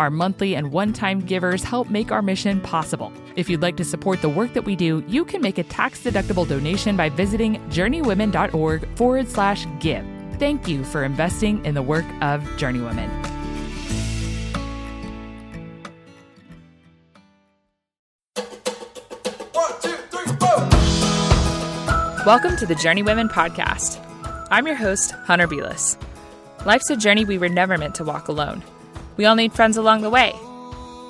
Our monthly and one-time givers help make our mission possible. If you'd like to support the work that we do, you can make a tax-deductible donation by visiting journeywomen.org/give. Thank you for investing in the work of Journeywomen. One, two, three, four. Welcome to the Journeywomen podcast. I'm your host, Hunter Bielis. Life's a journey we were never meant to walk alone. We all need friends along the way.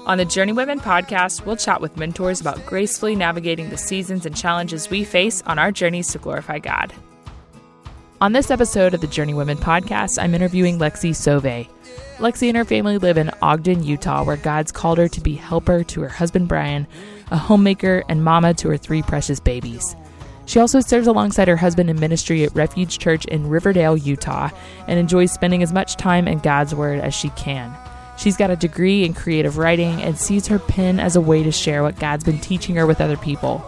On the Journeywomen podcast, we'll chat with mentors about gracefully navigating the seasons and challenges we face on our journeys to glorify God. On this episode of the Journeywomen podcast, I'm interviewing Lexy Sauvé. Lexy and her family live in Ogden, Utah, where God's called her to be helper to her husband, Brian, a homemaker and mama to her three precious babies. She also serves alongside her husband in ministry at Refuge Church in Riverdale, Utah, and enjoys spending as much time in God's Word as she can. She's got a degree in creative writing and sees her pen as a way to share what God's been teaching her with other people.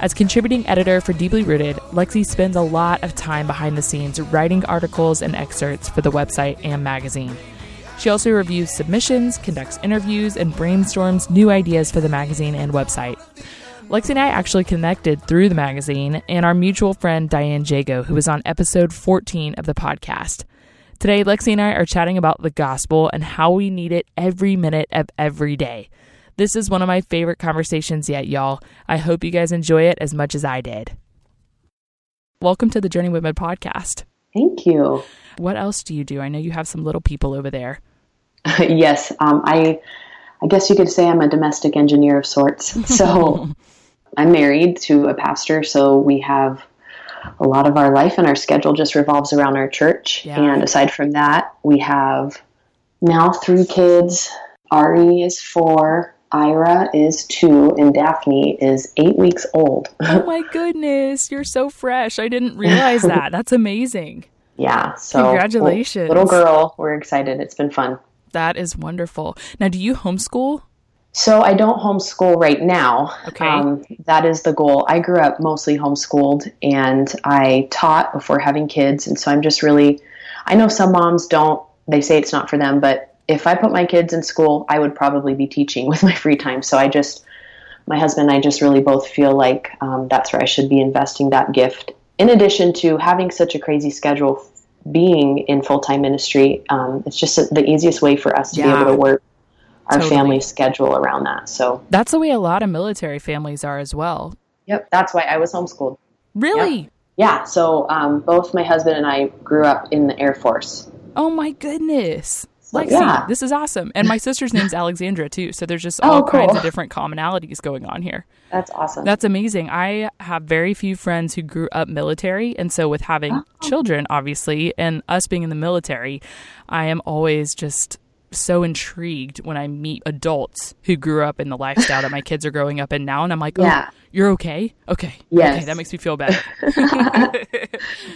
As contributing editor for Deeply Rooted, Lexy spends a lot of time behind the scenes writing articles and excerpts for the website and magazine. She also reviews submissions, conducts interviews, and brainstorms new ideas for the magazine and website. Lexy and I actually connected through the magazine and our mutual friend Diane Jago, who was on episode 14 of the podcast. Today, Lexy and I are chatting about the gospel and how we need it every minute of every day. This is one of my favorite conversations yet, y'all. I hope you guys enjoy it as much as I did. Welcome to the Journeywomen podcast. Thank you. What else do you do? I know you have some little people over there. Yes. I guess you could say I'm a domestic engineer of sorts. So I'm married to a pastor, so we have a lot of our life and our schedule just revolves around our church. Yeah. And aside from that, we have now three kids. Ari is 4, Ira is 2, and Daphne is 8 weeks old. Oh my goodness. You're so fresh. I didn't realize that. That's amazing. Yeah. So congratulations. Little girl. We're excited. It's been fun. That is wonderful. Now, do you homeschool? So I don't homeschool right now. Okay. That is the goal. I grew up mostly homeschooled and I taught before having kids. And so I'm just really, I know some moms don't, they say it's not for them, but if I put my kids in school, I would probably be teaching with my free time. So I just, my husband and I just really both feel like that's where I should be investing that gift. In addition to having such a crazy schedule, being in full-time ministry, it's just the easiest way for us to be able to work our family schedule around that. So that's the way a lot of military families are as well. Yep. That's why I was homeschooled. Really? Yep. Yeah. So both my husband and I grew up in the Air Force. Oh my goodness. So, Lexy, this is awesome. And my sister's name's Alexandra too. So there's just all kinds of different commonalities going on here. That's awesome. That's amazing. I have very few friends who grew up military. And so with having children, obviously, and us being in the military, I am always just so intrigued when I meet adults who grew up in the lifestyle that my kids are growing up in now. And I'm like, oh, you're okay? Okay. Yes. Okay, that makes me feel better.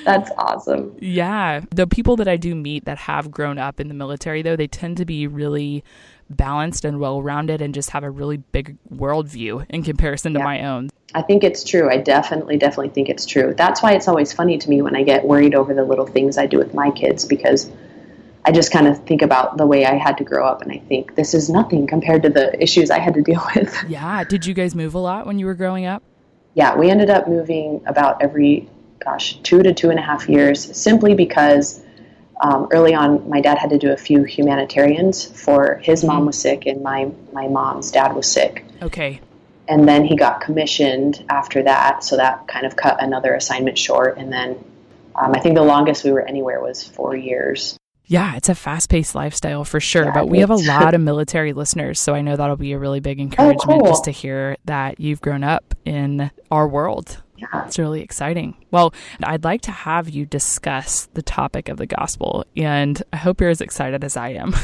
That's awesome. Yeah. The people that I do meet that have grown up in the military, though, they tend to be really balanced and well-rounded and just have a really big worldview in comparison to my own. I think it's true. I definitely think it's true. That's why it's always funny to me when I get worried over the little things I do with my kids, because I just kind of think about the way I had to grow up, and I think this is nothing compared to the issues I had to deal with. Yeah. Did you guys move a lot when you were growing up? Yeah. We ended up moving about every, 2 to 2.5 years, simply because early on, my dad had to do a few humanitarians for his mom was sick, and my mom's dad was sick. Okay. And then he got commissioned after that, so that kind of cut another assignment short, and then I think the longest we were anywhere was 4 years. Yeah, it's a fast-paced lifestyle for sure, but we have a lot of military listeners, so I know that'll be a really big encouragement just to hear that you've grown up in our world. Yeah. It's really exciting. Well, I'd like to have you discuss the topic of the gospel, and I hope you're as excited as I am.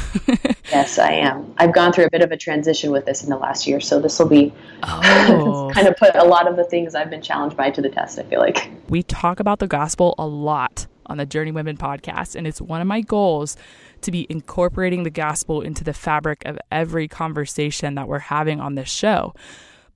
Yes, I am. I've gone through a bit of a transition with this in the last year, so this will be kind of put a lot of the things I've been challenged by to the test, I feel like. We talk about the gospel a lot on the Journeywomen podcast, and it's one of my goals to be incorporating the gospel into the fabric of every conversation that we're having on this show.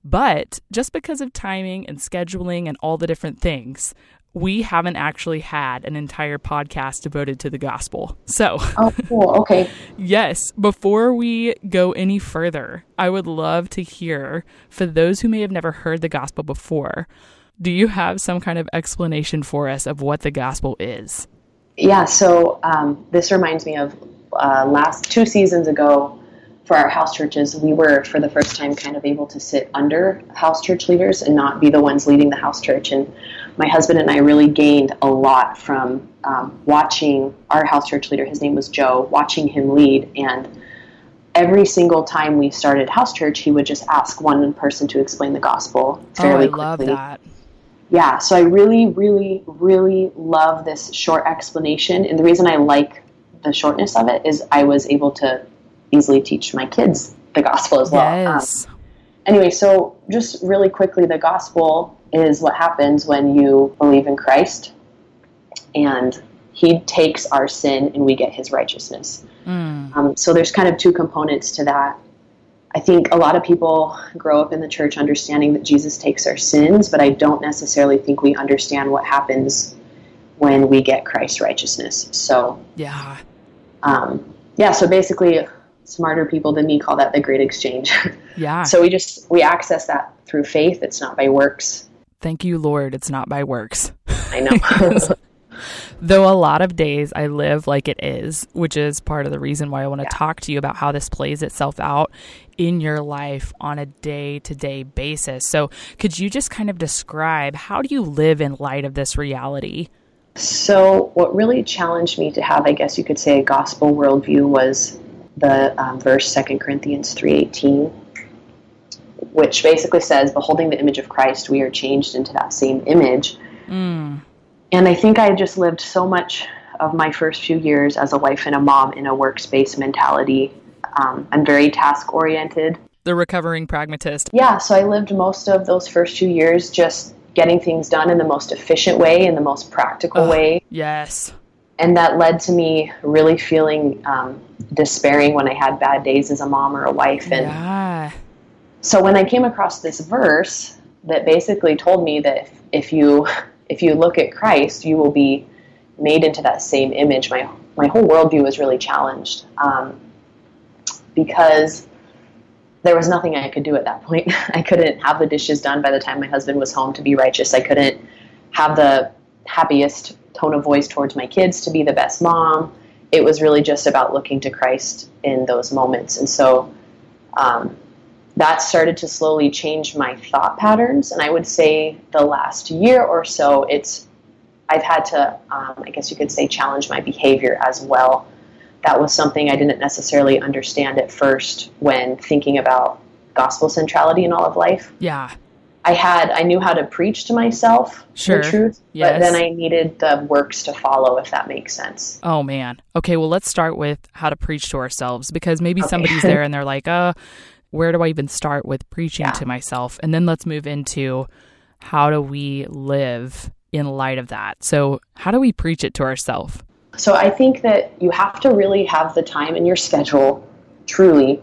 But just because of timing and scheduling and all the different things, we haven't actually had an entire podcast devoted to the gospel. So, oh, cool. Okay. Yes. Before we go any further, I would love to hear, for those who may have never heard the gospel before, do you have some kind of explanation for us of what the gospel is? Yeah. So this reminds me of two seasons ago. For our house churches, we were, for the first time, kind of able to sit under house church leaders and not be the ones leading the house church. And my husband and I really gained a lot from watching our house church leader, his name was Joe, watching him lead. And every single time we started house church, he would just ask one person to explain the gospel fairly quickly. Oh, I love that. Yeah, so I really, really, really love this short explanation. And the reason I like the shortness of it is I was able to easily teach my kids the gospel as well. Yes. Anyway, so just really quickly, the gospel is what happens when you believe in Christ, and he takes our sin and we get his righteousness. So there's kind of two components to that. I think a lot of people grow up in the church understanding that Jesus takes our sins, but I don't necessarily think we understand what happens when we get Christ's righteousness. So yeah. So basically, smarter people than me call that the great exchange. Yeah. So we access that through faith. It's not by works. Thank you, Lord. It's not by works. I know. Though a lot of days I live like it is, which is part of the reason why I want to talk to you about how this plays itself out in your life on a day-to-day basis. So could you just kind of describe, how do you live in light of this reality? So what really challenged me to have, I guess you could say, a gospel worldview was the verse 2 Corinthians 3:18, which basically says, beholding the image of Christ, we are changed into that same image. And I think I just lived so much of my first few years as a wife and a mom in a workspace mentality. I'm very task-oriented. The recovering pragmatist. Yeah, so I lived most of those first few years just getting things done in the most efficient way, in the most practical way. Yes. And that led to me really feeling despairing when I had bad days as a mom or a wife. And so when I came across this verse that basically told me that if you look at Christ, you will be made into that same image, my whole worldview was really challenged because there was nothing I could do at that point. I couldn't have the dishes done by the time my husband was home to be righteous. I couldn't have the happiest tone of voice towards my kids to be the best mom. It was really just about looking to Christ in those moments. And so that started to slowly change my thought patterns. And I would say the last year or so, I've had to, I guess you could say, challenge my behavior as well. That was something I didn't necessarily understand at first when thinking about gospel centrality in all of life. Yeah. I knew how to preach to myself the truth, but then I needed the works to follow, if that makes sense. Oh, man. Okay, well, let's start with how to preach to ourselves, because maybe somebody's there and they're like, where do I even start with preaching to myself? And then let's move into, how do we live in light of that? So how do we preach it to ourselves? So I think that you have to really have the time in your schedule, truly,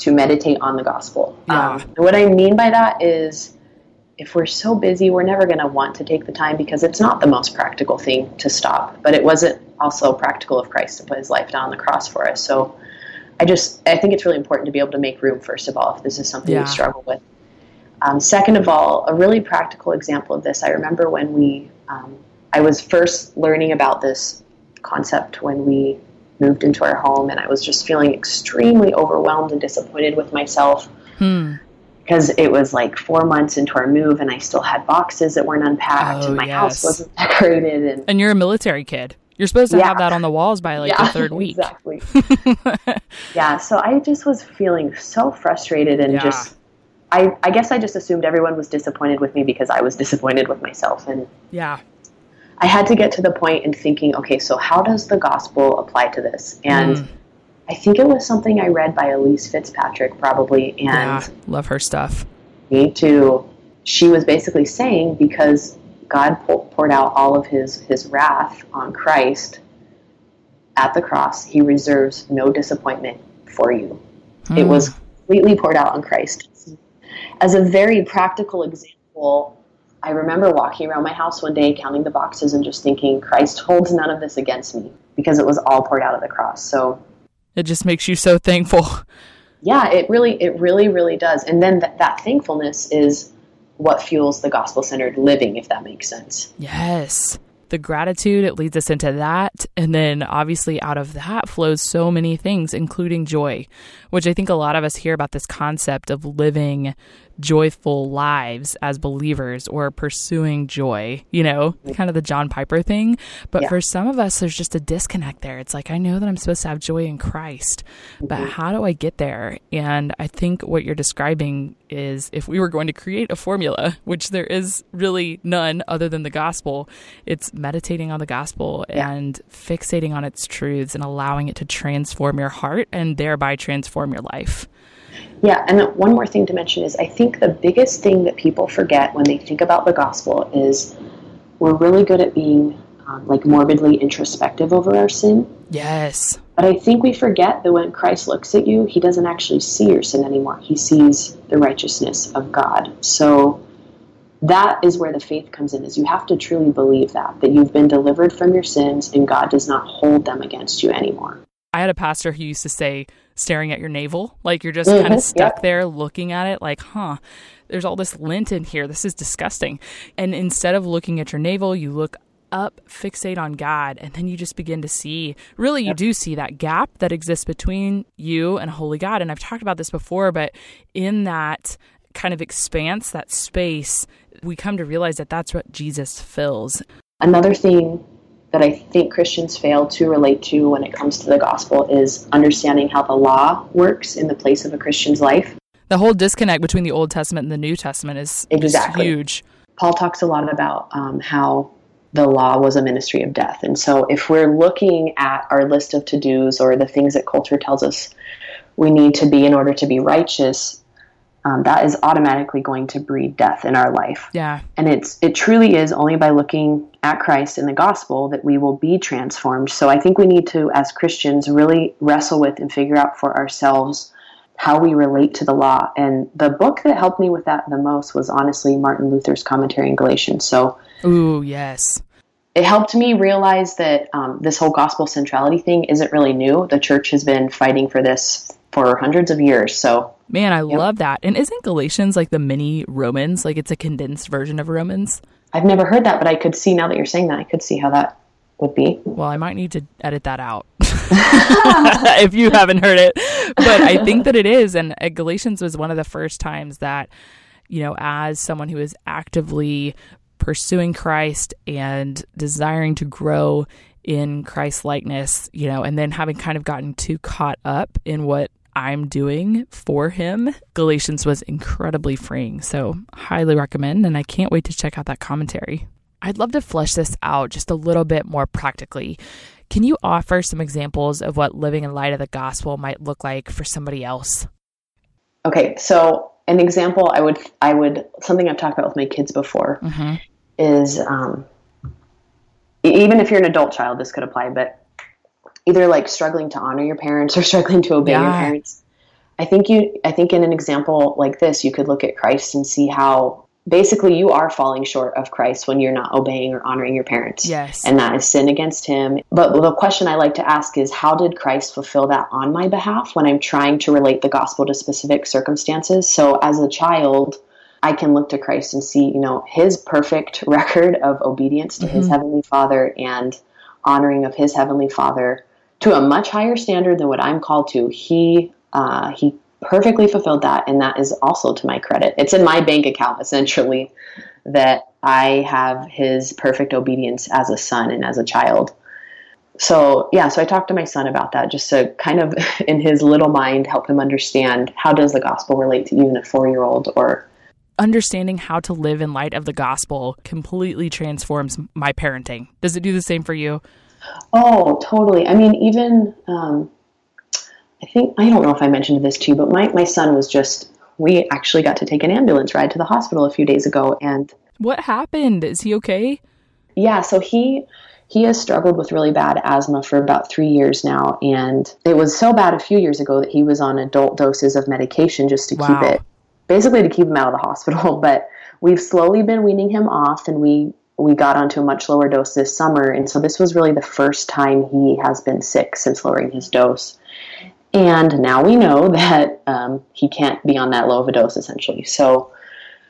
to meditate on the gospel. And what I mean by that is, if we're so busy, we're never going to want to take the time, because it's not the most practical thing to stop, but it wasn't also practical of Christ to put his life down on the cross for us. So I think it's really important to be able to make room, first of all, if this is something you struggle with. Second of all, a really practical example of this, I remember when I was first learning about this concept when we moved into our home, and I was just feeling extremely overwhelmed and disappointed with myself because it was like 4 months into our move and I still had boxes that weren't unpacked and my house wasn't decorated. And you're a military kid. You're supposed to have that on the walls by the third week. Exactly. So I just was feeling so frustrated and just I guess I just assumed everyone was disappointed with me because I was disappointed with myself. And yeah, I had to get to the point in thinking, okay, so how does the gospel apply to this? And I think it was something I read by Elise Fitzpatrick probably. And yeah, love her stuff. Me too. She was basically saying, because God poured out all of his wrath on Christ at the cross, he reserves no disappointment for you. It was completely poured out on Christ. As a very practical example, I remember walking around my house one day, counting the boxes and just thinking, Christ holds none of this against me, because it was all poured out of the cross. So it just makes you so thankful. Yeah, it really does. And then that thankfulness is what fuels the gospel-centered living, if that makes sense. Yes. The gratitude, it leads us into that. And then obviously out of that flows so many things, including joy, which I think a lot of us hear about this concept of living joyful lives as believers or pursuing joy, you know, kind of the John Piper thing. But for some of us, there's just a disconnect there. It's like, I know that I'm supposed to have joy in Christ, but how do I get there? And I think what you're describing is, if we were going to create a formula, which there is really none other than the gospel, it's meditating on the gospel and fixating on its truths and allowing it to transform your heart and thereby transform your life. Yeah, and one more thing to mention is, I think the biggest thing that people forget when they think about the gospel is we're really good at being like morbidly introspective over our sin. Yes. But I think we forget that when Christ looks at you, he doesn't actually see your sin anymore. He sees the righteousness of God. So that is where the faith comes in, is you have to truly believe that you've been delivered from your sins and God does not hold them against you anymore. I had a pastor who used to say, staring at your navel, like you're just kind of stuck there looking at it like, there's all this lint in here. This is disgusting. And instead of looking at your navel, you look up, fixate on God, and then you just begin to see, really, you do see that gap that exists between you and holy God. And I've talked about this before, but in that kind of expanse, that space, we come to realize that that's what Jesus fills. Another thing that I think Christians fail to relate to when it comes to the gospel is understanding how the law works in the place of a Christian's life. The whole disconnect between the Old Testament and the New Testament is huge. Paul talks a lot about how the law was a ministry of death. And so if we're looking at our list of to-dos or the things that culture tells us we need to be in order to be righteous, that is automatically going to breed death in our life. Yeah. And it truly is only by looking at Christ in the gospel that we will be transformed. So I think we need to, as Christians, really wrestle with and figure out for ourselves how we relate to the law. And the book that helped me with that the most was honestly Martin Luther's commentary in Galatians. So, ooh, yes. It helped me realize that this whole gospel centrality thing isn't really new. The church has been fighting for this for hundreds of years. So, man, I love that. And isn't Galatians like the mini Romans? Like it's a condensed version of Romans? I've never heard that, but I could see now that you're saying that, I could see how that would be. Well, I might need to edit that out if you haven't heard it. But I think that it is. And Galatians was one of the first times that, you know, as someone who is actively pursuing Christ and desiring to grow in Christ likeness, you know, and then having kind of gotten too caught up in what I'm doing for him, Galatians was incredibly freeing. So highly recommend. And I can't wait to check out that commentary. I'd love to flesh this out just a little bit more practically. Can you offer some examples of what living in light of the gospel might look like for somebody else? Okay. So an example I would something I've talked about with my kids before is, even if you're an adult child, this could apply, but either like struggling to honor your parents or struggling to obey your parents. I think in an example like this, you could look at Christ and see how basically you are falling short of Christ when you're not obeying or honoring your parents. Yes. And that is sin against him. But the question I like to ask is, how did Christ fulfill that on my behalf when I'm trying to relate the gospel to specific circumstances? So as a child, I can look to Christ and see, you know, his perfect record of obedience to his heavenly Father and honoring of his heavenly Father to a much higher standard than what I'm called to. He perfectly fulfilled that, and that is also to my credit. It's in my bank account, essentially, that I have his perfect obedience as a son and as a child. So I talked to my son about that, just to kind of in his little mind, help him understand how does the gospel relate to even a 4-year-old. Or understanding how to live in light of the gospel completely transforms my parenting. Does it do the same for you? Oh, totally. I mean, even, I don't know if I mentioned this to you, but my son was we actually got to take an ambulance ride to the hospital a few days ago. And what happened? Is he okay? Yeah. So he has struggled with really bad asthma for about 3 years now. And it was so bad a few years ago that he was on adult doses of medication just to keep him out of the hospital. But we've slowly been weaning him off, and we got onto a much lower dose this summer. And so this was really the first time he has been sick since lowering his dose. And now we know that he can't be on that low of a dose, essentially. So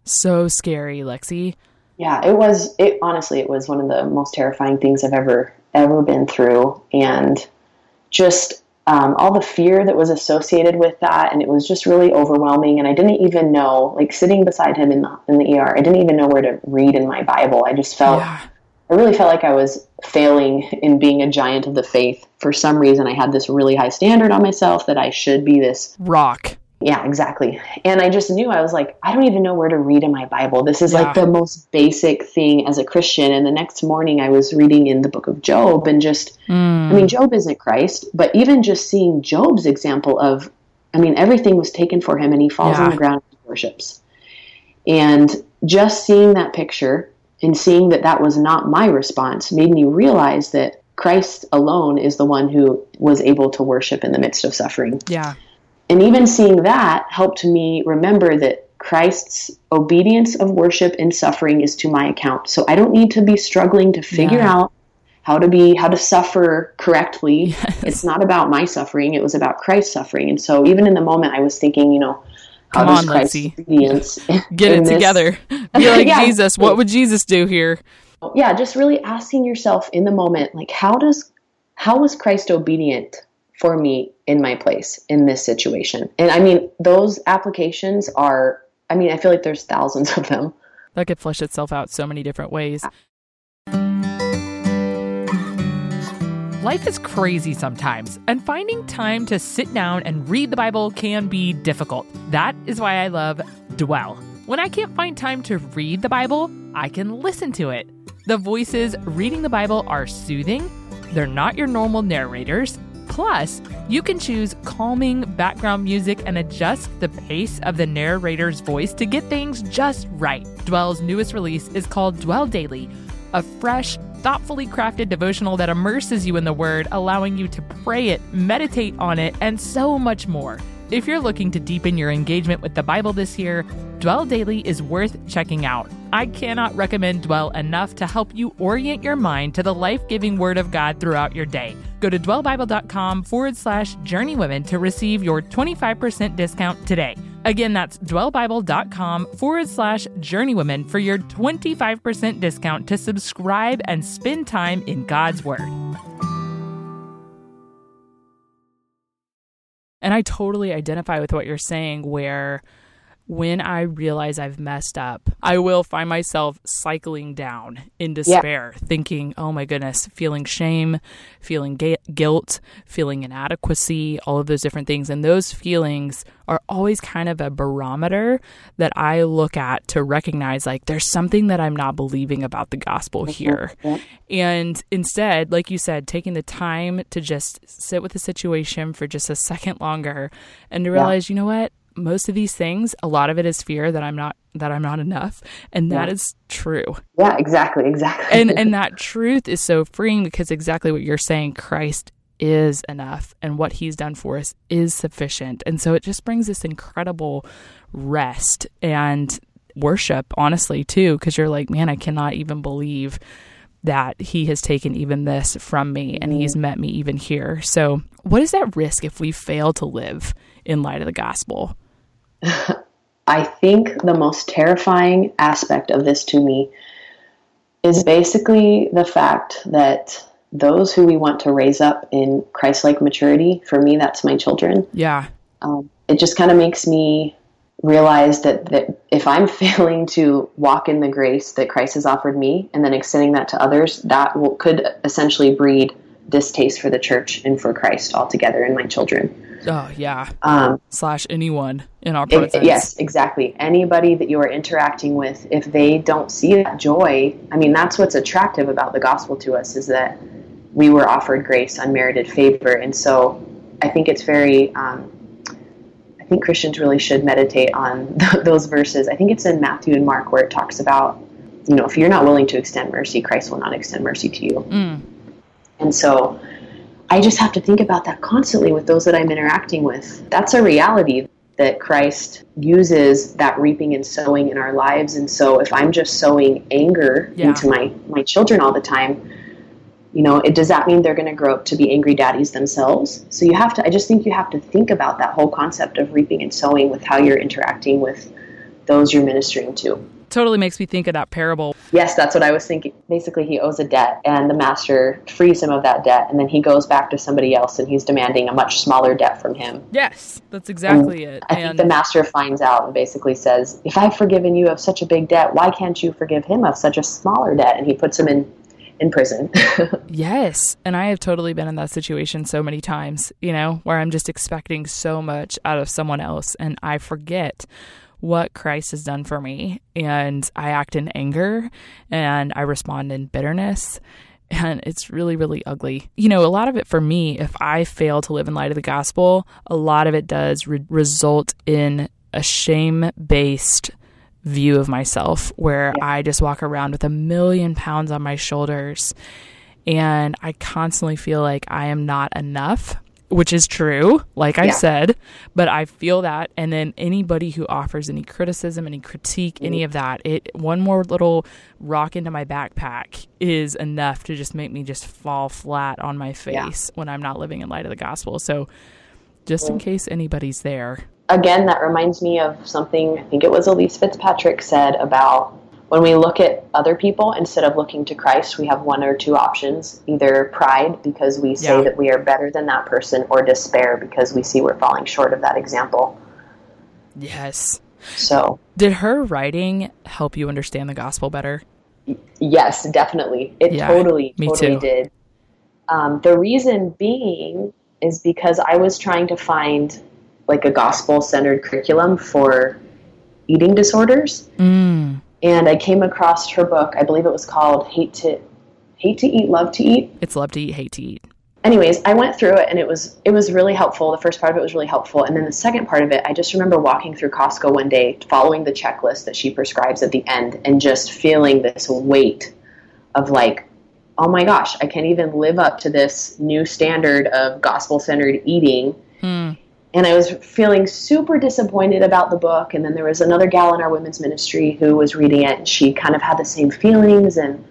scary, Lexy. Yeah, it was one of the most terrifying things I've ever been through. And just all the fear that was associated with that. And it was just really overwhelming. And I didn't even know, like sitting beside him in the ER, I didn't even know where to read in my Bible. I just felt, I really felt like I was failing in being a giant of the faith. For some reason, I had this really high standard on myself that I should be this rock. Yeah, exactly. And I just knew, I was like, I don't even know where to read in my Bible. This is like the most basic thing as a Christian. And the next morning I was reading in the book of Job, and Job isn't Christ, but even just seeing Job's example of, everything was taken for him and he falls on the ground and worships. And just seeing that picture and seeing that that was not my response made me realize that Christ alone is the one who was able to worship in the midst of suffering. Yeah. And even seeing that helped me remember that Christ's obedience of worship in suffering is to my account. So I don't need to be struggling to figure out how to suffer correctly. Yes. It's not about my suffering. It was about Christ's suffering. And so even in the moment I was thinking, how does Christ's obedience get it together? Be like Jesus. What would Jesus do here? Yeah. Just really asking yourself in the moment, like how was Christ obedient for me in my place in this situation? And those applications are, I feel like there's thousands of them. That could flesh itself out so many different ways. Life is crazy sometimes, and finding time to sit down and read the Bible can be difficult. That is why I love Dwell. When I can't find time to read the Bible, I can listen to it. The voices reading the Bible are soothing. They're not your normal narrators. Plus, you can choose calming background music and adjust the pace of the narrator's voice to get things just right. Dwell's newest release is called Dwell Daily, a fresh, thoughtfully crafted devotional that immerses you in the Word, allowing you to pray it, meditate on it, and so much more. If you're looking to deepen your engagement with the Bible this year, Dwell Daily is worth checking out. I cannot recommend Dwell enough to help you orient your mind to the life-giving Word of God throughout your day. Go to dwellbible.com /Journeywomen to receive your 25% discount today. Again, that's dwellbible.com /Journeywomen for your 25% discount to subscribe and spend time in God's Word. And I totally identify with what you're saying, where when I realize I've messed up, I will find myself cycling down in despair, thinking, oh my goodness, feeling shame, feeling guilt, feeling inadequacy, all of those different things. And those feelings are always kind of a barometer that I look at to recognize, like, there's something that I'm not believing about the gospel here. Yeah. And instead, like you said, taking the time to just sit with the situation for just a second longer and to realize, you know what? Most of these things, a lot of it is fear that I'm not enough. And that is true. Yeah, exactly. And that truth is so freeing, because exactly what you're saying, Christ is enough, and what he's done for us is sufficient. And so it just brings this incredible rest and worship, honestly, too, because you're like, man, I cannot even believe that he has taken even this from me, and he's met me even here. So what is that risk if we fail to live in light of the gospel? I think the most terrifying aspect of this to me is basically the fact that those who we want to raise up in Christ-like maturity, for me, that's my children. Yeah. It just kind of makes me realize that if I'm failing to walk in the grace that Christ has offered me and then extending that to others, that could essentially breed distaste for the church and for Christ altogether in my children. Oh, yeah. Slash anyone in our presence. Yes, exactly. Anybody that you are interacting with, if they don't see that joy, I mean, that's what's attractive about the gospel to us, is that we were offered grace, unmerited favor. And so I think it's very, I think Christians really should meditate on those verses. I think it's in Matthew and Mark where it talks about, you know, if you're not willing to extend mercy, Christ will not extend mercy to you. Mm. And so I just have to think about that constantly with those that I'm interacting with. That's a reality that Christ uses that reaping and sowing in our lives. And so if I'm just sowing anger into my children all the time, you know, does that mean they're going to grow up to be angry daddies themselves? So you have to, I just think you have to think about that whole concept of reaping and sowing with how you're interacting with those you're ministering to. Totally makes me think of that parable. Yes, that's what I was thinking. Basically, he owes a debt, and the master frees him of that debt, and then he goes back to somebody else, and he's demanding a much smaller debt from him. Yes, that's exactly it. I think the master finds out and basically says, if I've forgiven you of such a big debt, why can't you forgive him of such a smaller debt? And he puts him in prison. Yes, and I have totally been in that situation so many times, you know, where I'm just expecting so much out of someone else, and I forget what Christ has done for me. And I act in anger and I respond in bitterness. And it's really, really ugly. You know, a lot of it for me, if I fail to live in light of the gospel, a lot of it does result in a shame-based view of myself where I just walk around with 1,000,000 pounds on my shoulders. And I constantly feel like I am not enough, which is true, like I said, but I feel that. And then anybody who offers any criticism, any critique, any of that, one more little rock into my backpack is enough to just make me just fall flat on my face when I'm not living in light of the gospel. So just in case anybody's there. Again, that reminds me of something, I think it was Elise Fitzpatrick said about when we look at other people, instead of looking to Christ, we have one or two options, either pride because we say that we are better than that person, or despair because we see we're falling short of that example. Yes. So did her writing help you understand the gospel better? Yes, definitely. It totally did. The reason being is because I was trying to find like a gospel-centered curriculum for eating disorders. Mm. And I came across her book. I believe it was called Hate to Eat, Love to Eat. It's Love to Eat, Hate to Eat. Anyways, I went through it and it was really helpful. The first part of it was really helpful. And then the second part of it, I just remember walking through Costco one day, following the checklist that she prescribes at the end, and just feeling this weight of like, oh my gosh, I can't even live up to this new standard of gospel-centered eating. Mm. And I was feeling super disappointed about the book. And then there was another gal in our women's ministry who was reading it, and she kind of had the same feelings. And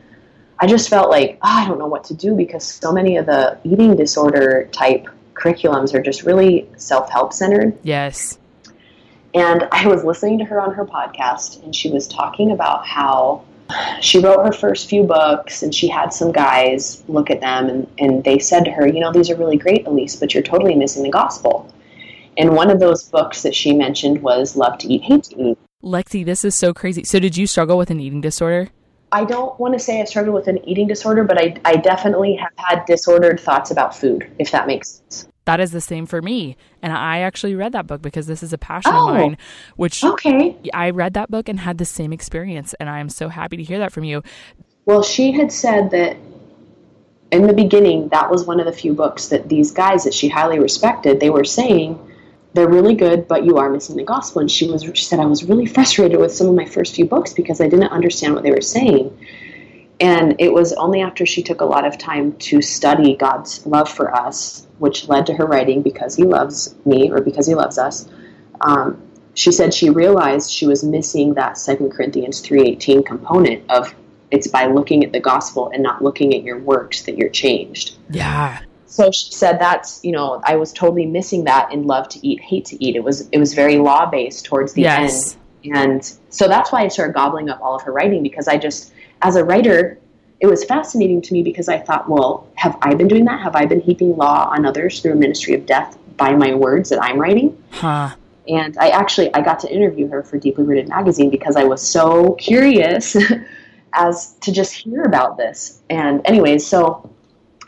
I just felt like, oh, I don't know what to do, because so many of the eating disorder type curriculums are just really self-help centered. Yes. And I was listening to her on her podcast, and she was talking about how she wrote her first few books, and she had some guys look at them, and they said to her, you know, these are really great, Elise, but you're totally missing the gospel. And one of those books that she mentioned was Love to Eat, Hate to Eat. Lexy, this is so crazy. So did you struggle with an eating disorder? I don't want to say I struggled with an eating disorder, but I definitely have had disordered thoughts about food, if that makes sense. That is the same for me. And I actually read that book because this is a passion of mine, which I read that book and had the same experience. And I'm so happy to hear that from you. Well, she had said that in the beginning, that was one of the few books that these guys that she highly respected, they were saying, they're really good, but you are missing the gospel. And she said, I was really frustrated with some of my first few books because I didn't understand what they were saying. And it was only after she took a lot of time to study God's love for us, which led to her writing Because He Loves Me, or Because He Loves Us. She said she realized she was missing that 2 Corinthians 3:18 component of it's by looking at the gospel and not looking at your works that you're changed. Yeah. So she said that's, you know, I was totally missing that in Love to Eat, Hate to Eat. It was very law-based towards the end. And so that's why I started gobbling up all of her writing, because I just, as a writer, it was fascinating to me because I thought, well, have I been doing that? Have I been heaping law on others through a ministry of death by my words that I'm writing? Huh. And I got to interview her for Deeply Rooted magazine because I was so curious as to just hear about this. And anyways, so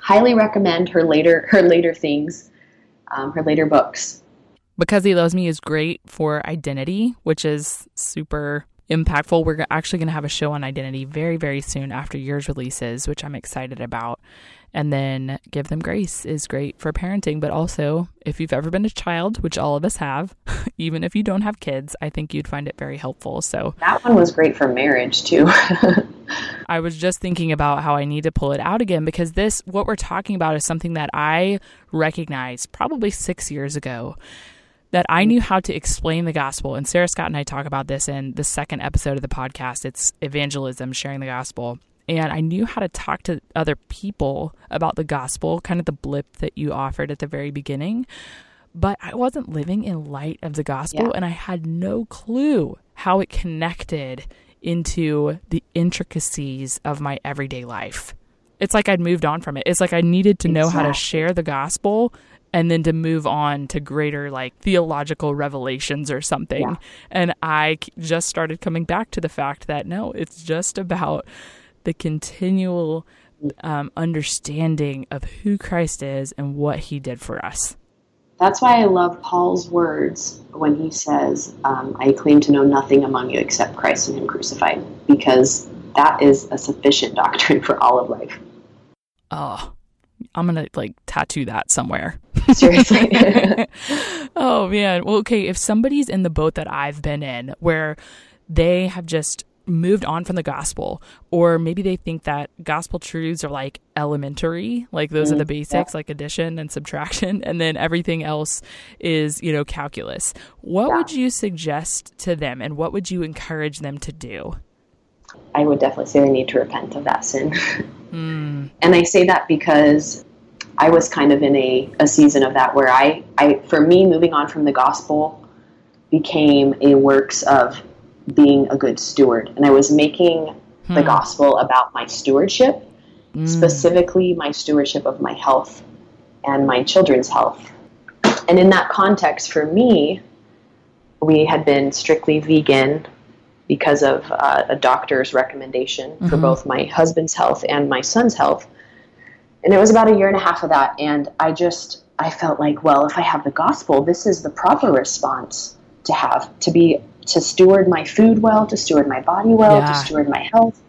highly recommend her later books. Because He Loves Me is great for identity, which is super impactful. We're actually going to have a show on identity very, very soon after yours releases, which I'm excited about. And then Give Them Grace is great for parenting. But also, if you've ever been a child, which all of us have, even if you don't have kids, I think you'd find it very helpful. So that one was great for marriage too. I was just thinking about how I need to pull it out again, because this, what we're talking about, is something that I recognized probably 6 years ago, that I knew how to explain the gospel. And Sarah Scott and I talk about this in the second episode of the podcast. It's evangelism, sharing the gospel. And I knew how to talk to other people about the gospel, kind of the blip that you offered at the very beginning. But I wasn't living in light of the gospel, and I had no clue how it connected into the intricacies of my everyday life. It's like I'd moved on from it. It's like I needed to know how to share the gospel and then to move on to greater, like, theological revelations or something. Yeah. And I just started coming back to the fact that, no, it's just about the continual understanding of who Christ is and what He did for us. That's why I love Paul's words when he says, I claim to know nothing among you except Christ and Him crucified, because that is a sufficient doctrine for all of life. Oh, I'm going to, like, tattoo that somewhere. Seriously. Oh, man. Well, okay, if somebody's in the boat that I've been in, where they have just moved on from the gospel, or maybe they think that gospel truths are, like, elementary, like those are the basics, like addition and subtraction, and then everything else is, you know, calculus. What would you suggest to them, and what would you encourage them to do? I would definitely say they need to repent of that sin. And I say that because I was kind of in a season of that where I, for me, moving on from the gospel became a works of being a good steward. And I was making the gospel about my stewardship, specifically my stewardship of my health and my children's health. And in that context, for me, we had been strictly vegan because of a doctor's recommendation for both my husband's health and my son's health. And it was about a year and a half of that. And I felt like, well, if I have the gospel, this is the proper response to have, to steward my food well, to steward my body well, to steward my health.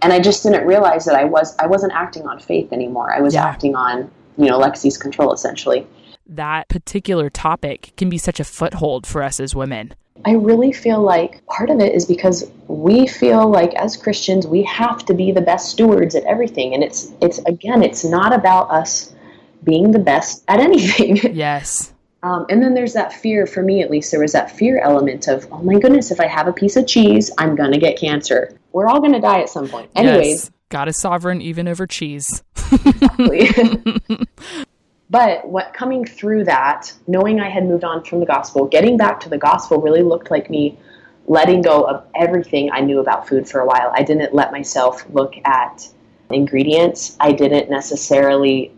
And I just didn't realize that I wasn't acting on faith anymore. I was acting on, you know, Lexy's control, essentially. That particular topic can be such a foothold for us as women. I really feel like part of it is because we feel like, as Christians, we have to be the best stewards at everything. And it's not about us being the best at anything. Yes. And then there's that fear, for me at least, there was that fear element of, oh my goodness, if I have a piece of cheese, I'm going to get cancer. We're all going to die at some point. Anyways. Yes. God is sovereign even over cheese. Exactly. But coming through that, knowing I had moved on from the gospel, getting back to the gospel really looked like me letting go of everything I knew about food for a while. I didn't let myself look at ingredients. I didn't necessarily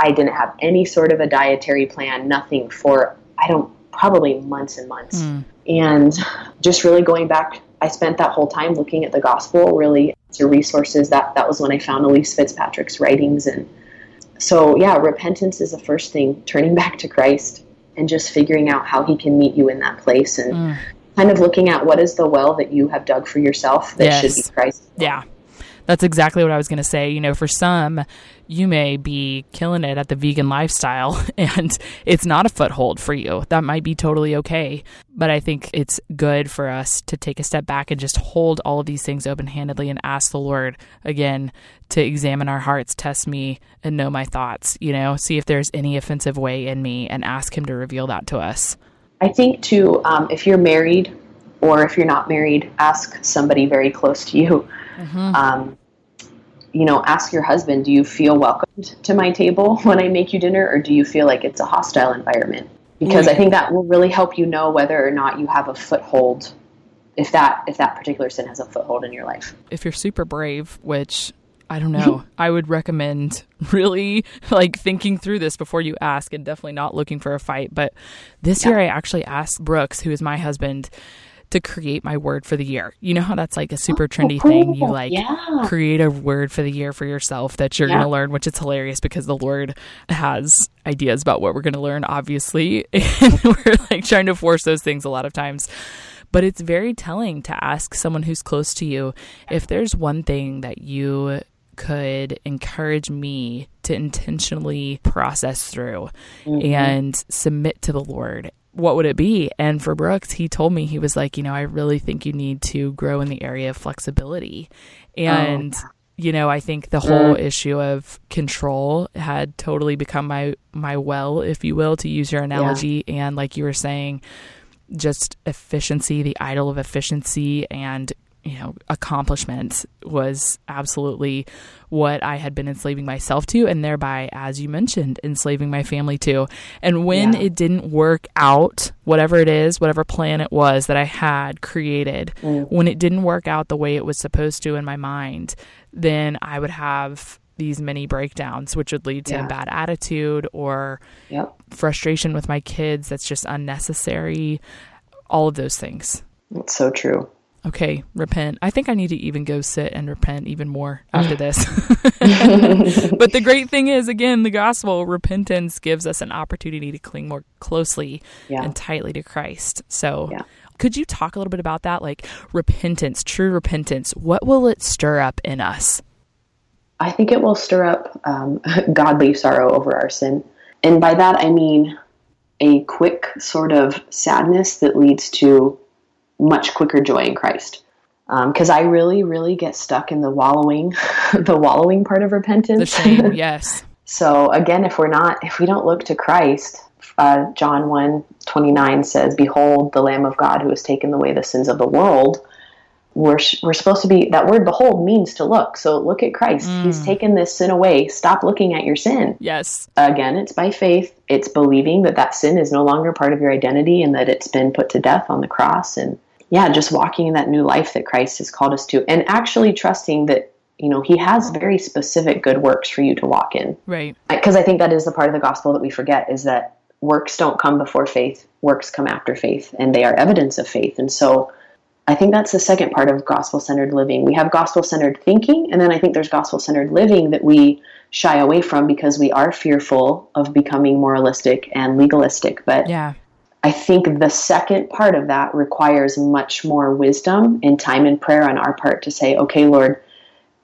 I didn't have any sort of a dietary plan, nothing for, probably months and months. And just really going back, I spent that whole time looking at the gospel, really, to resources. That was when I found Elise Fitzpatrick's writings, and so, yeah, repentance is the first thing, turning back to Christ and just figuring out how He can meet you in that place, and kind of looking at what is the well that you have dug for yourself that should be Christ. Yeah, that's exactly what I was going to say. You know, for some, you may be killing it at the vegan lifestyle and it's not a foothold for you. That might be totally okay. But I think it's good for us to take a step back and just hold all of these things open-handedly and ask the Lord again to examine our hearts, test me and know my thoughts, you know, see if there's any offensive way in me, and ask Him to reveal that to us. I think too, if you're married or if you're not married, ask somebody very close to you. You know, ask your husband, do you feel welcomed to my table when I make you dinner, or do you feel like it's a hostile environment? Because I think that will really help you know whether or not you have a foothold, if that particular sin has a foothold in your life. If you're super brave, which I don't know, I would recommend really, like, thinking through this before you ask, and definitely not looking for a fight. But this year I actually asked Brooks, who is my husband, to create my word for the year. You know how that's like a super trendy thing? You create a word for the year for yourself that you're going to learn, which is hilarious because the Lord has ideas about what we're going to learn, obviously. And we're like trying to force those things a lot of times. But it's very telling to ask someone who's close to you, if there's one thing that you could encourage me to intentionally process through and submit to the Lord, what would it be? And for Brooks, he told me, he was like, you know, I really think you need to grow in the area of flexibility. And, you know, I think the whole issue of control had totally become my well, if you will, to use your analogy. Yeah. And like you were saying, just efficiency, the idol of efficiency and, you know, accomplishment was absolutely what I had been enslaving myself to, and thereby, as you mentioned, enslaving my family to. And when it didn't work out, whatever it is, whatever plan it was that I had created, when it didn't work out the way it was supposed to in my mind, then I would have these mini breakdowns, which would lead to a bad attitude or frustration with my kids that's just unnecessary, all of those things. It's so true. Okay, repent. I think I need to even go sit and repent even more after this. But the great thing is, again, the gospel, repentance gives us an opportunity to cling more closely and tightly to Christ. So could you talk a little bit about that? Like repentance, true repentance, what will it stir up in us? I think it will stir up godly sorrow over our sin. And by that, I mean a quick sort of sadness that leads to much quicker joy in Christ. Because I really, really get stuck in the wallowing, the wallowing part of repentance. The shame, yes. So again, if we don't look to Christ, John 1:29 says, "Behold, the Lamb of God who has taken away the sins of the world." We're supposed to be, that word behold means to look. So look at Christ. He's taken this sin away. Stop looking at your sin. Yes. Again, it's by faith. It's believing that sin is no longer part of your identity and that it's been put to death on the cross. And just walking in that new life that Christ has called us to, and actually trusting that, you know, he has very specific good works for you to walk in. Right. Because I think that is the part of the gospel that we forget, is that works don't come before faith. Works come after faith, and they are evidence of faith. And so I think that's the second part of gospel-centered living. We have gospel-centered thinking, and then I think there's gospel-centered living that we shy away from because we are fearful of becoming moralistic and legalistic. But I think the second part of that requires much more wisdom and time and prayer on our part to say, okay, Lord,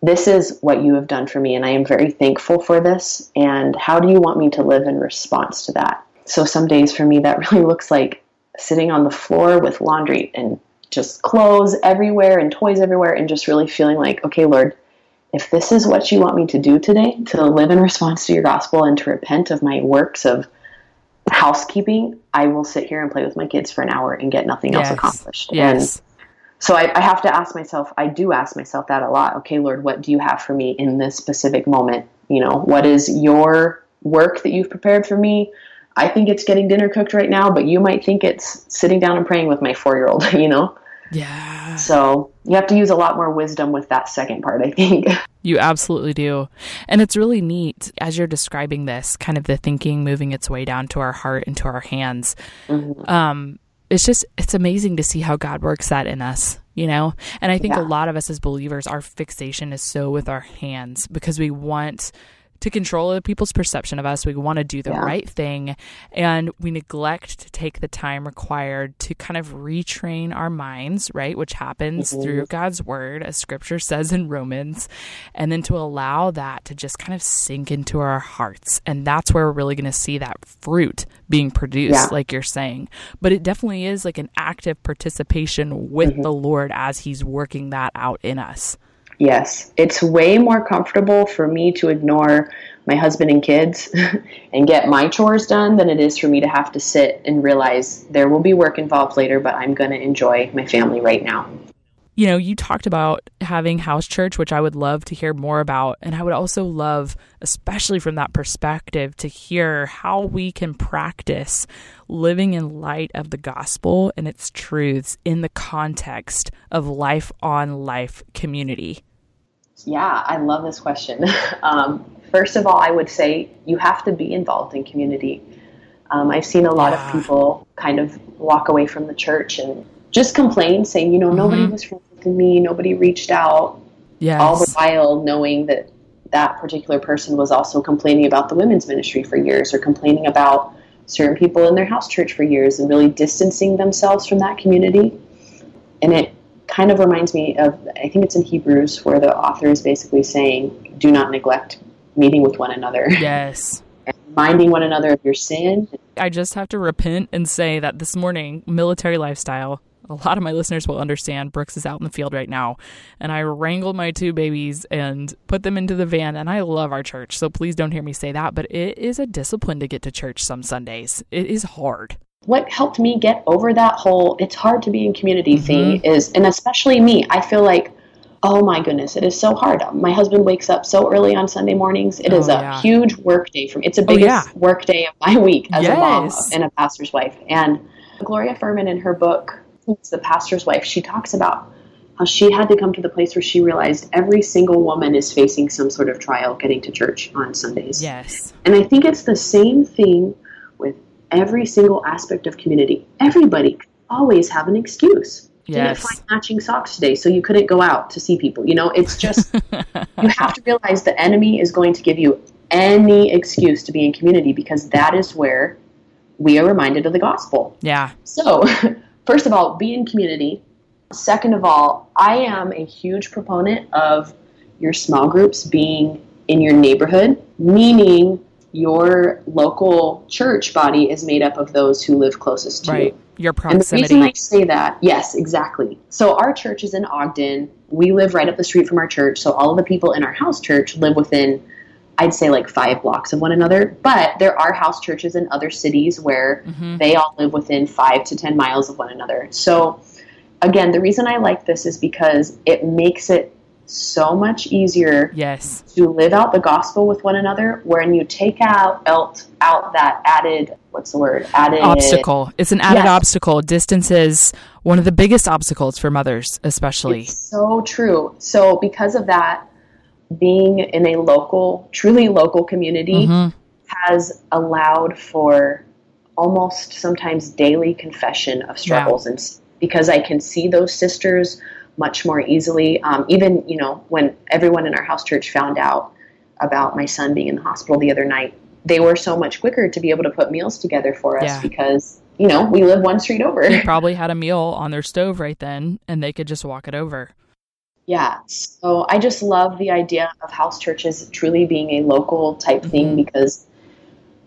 this is what you have done for me, and I am very thankful for this, and how do you want me to live in response to that? So some days for me, that really looks like sitting on the floor with laundry and just clothes everywhere and toys everywhere, and just really feeling like, okay, Lord, if this is what you want me to do today, to live in response to your gospel and to repent of my works of housekeeping, I will sit here and play with my kids for an hour and get nothing else accomplished. Yes. And so I have to ask myself, I do ask myself that a lot. Okay, Lord, what do you have for me in this specific moment? You know, what is your work that you've prepared for me? I think it's getting dinner cooked right now, but you might think it's sitting down and praying with my 4-year-old, you know? Yeah. So you have to use a lot more wisdom with that second part, I think. You absolutely do. And it's really neat as you're describing this, kind of the thinking moving its way down to our heart and to our hands. Mm-hmm. It's amazing to see how God works that in us, you know? And I think a lot of us as believers, our fixation is so with our hands because we want to control other people's perception of us. We want to do the right thing. And we neglect to take the time required to kind of retrain our minds, right? Which happens through God's word, as scripture says in Romans, and then to allow that to just kind of sink into our hearts. And that's where we're really going to see that fruit being produced, like you're saying. But it definitely is like an active participation with the Lord as he's working that out in us. Yes, it's way more comfortable for me to ignore my husband and kids and get my chores done than it is for me to have to sit and realize there will be work involved later, but I'm going to enjoy my family right now. You know, you talked about having house church, which I would love to hear more about. And I would also love, especially from that perspective, to hear how we can practice living in light of the gospel and its truths in the context of life-on-life community. Yeah, I love this question. First of all, I would say you have to be involved in community. I've seen a lot of people kind of walk away from the church and just complained, saying, you know, nobody was friends with me, nobody reached out. Yes. All the while knowing that that particular person was also complaining about the women's ministry for years, or complaining about certain people in their house church for years, and really distancing themselves from that community. And it kind of reminds me of, I think it's in Hebrews, where the author is basically saying, do not neglect meeting with one another. Yes. And reminding one another of your sin. I just have to repent and say that this morning, military lifestyle, a lot of my listeners will understand. Brooks is out in the field right now, and I wrangled my two babies and put them into the van, and I love our church, so please don't hear me say that, but it is a discipline to get to church some Sundays. It is hard. What helped me get over that whole, it's hard to be in community thing is, and especially me, I feel like, oh my goodness, it is so hard. My husband wakes up so early on Sunday mornings. It is a huge work day for me. It's the biggest work day of my week as a mom and a pastor's wife. And Gloria Furman, in her book, it's The Pastor's Wife, she talks about how she had to come to the place where she realized every single woman is facing some sort of trial getting to church on Sundays. Yes. And I think it's the same thing with every single aspect of community. Everybody always have an excuse. Yes. Didn't find matching socks today, so you couldn't go out to see people. You know, it's just, you have to realize the enemy is going to give you any excuse to be in community, because that is where we are reminded of the gospel. Yeah. So first of all, be in community. Second of all, I am a huge proponent of your small groups being in your neighborhood, meaning your local church body is made up of those who live closest to you. Your proximity. And the reason I say that, yes, exactly. So our church is in Ogden. We live right up the street from our church. So all of the people in our house church live within, I'd say, like 5 blocks of one another, but there are house churches in other cities where they all live within 5 to 10 miles of one another. So again, the reason I like this is because it makes it so much easier to live out the gospel with one another, when you take out that added, what's the word? Added obstacle. It's an added obstacle. Distance is one of the biggest obstacles for mothers, especially. It's so true. So because of that, being in a local, truly local community has allowed for almost sometimes daily confession of struggles. Yeah. And because I can see those sisters much more easily. Even, you know, when everyone in our house church found out about my son being in the hospital the other night, they were so much quicker to be able to put meals together for us because, you know, we live one street over. They probably had a meal on their stove right then, and they could just walk it over. Yeah. So I just love the idea of house churches truly being a local type thing, because,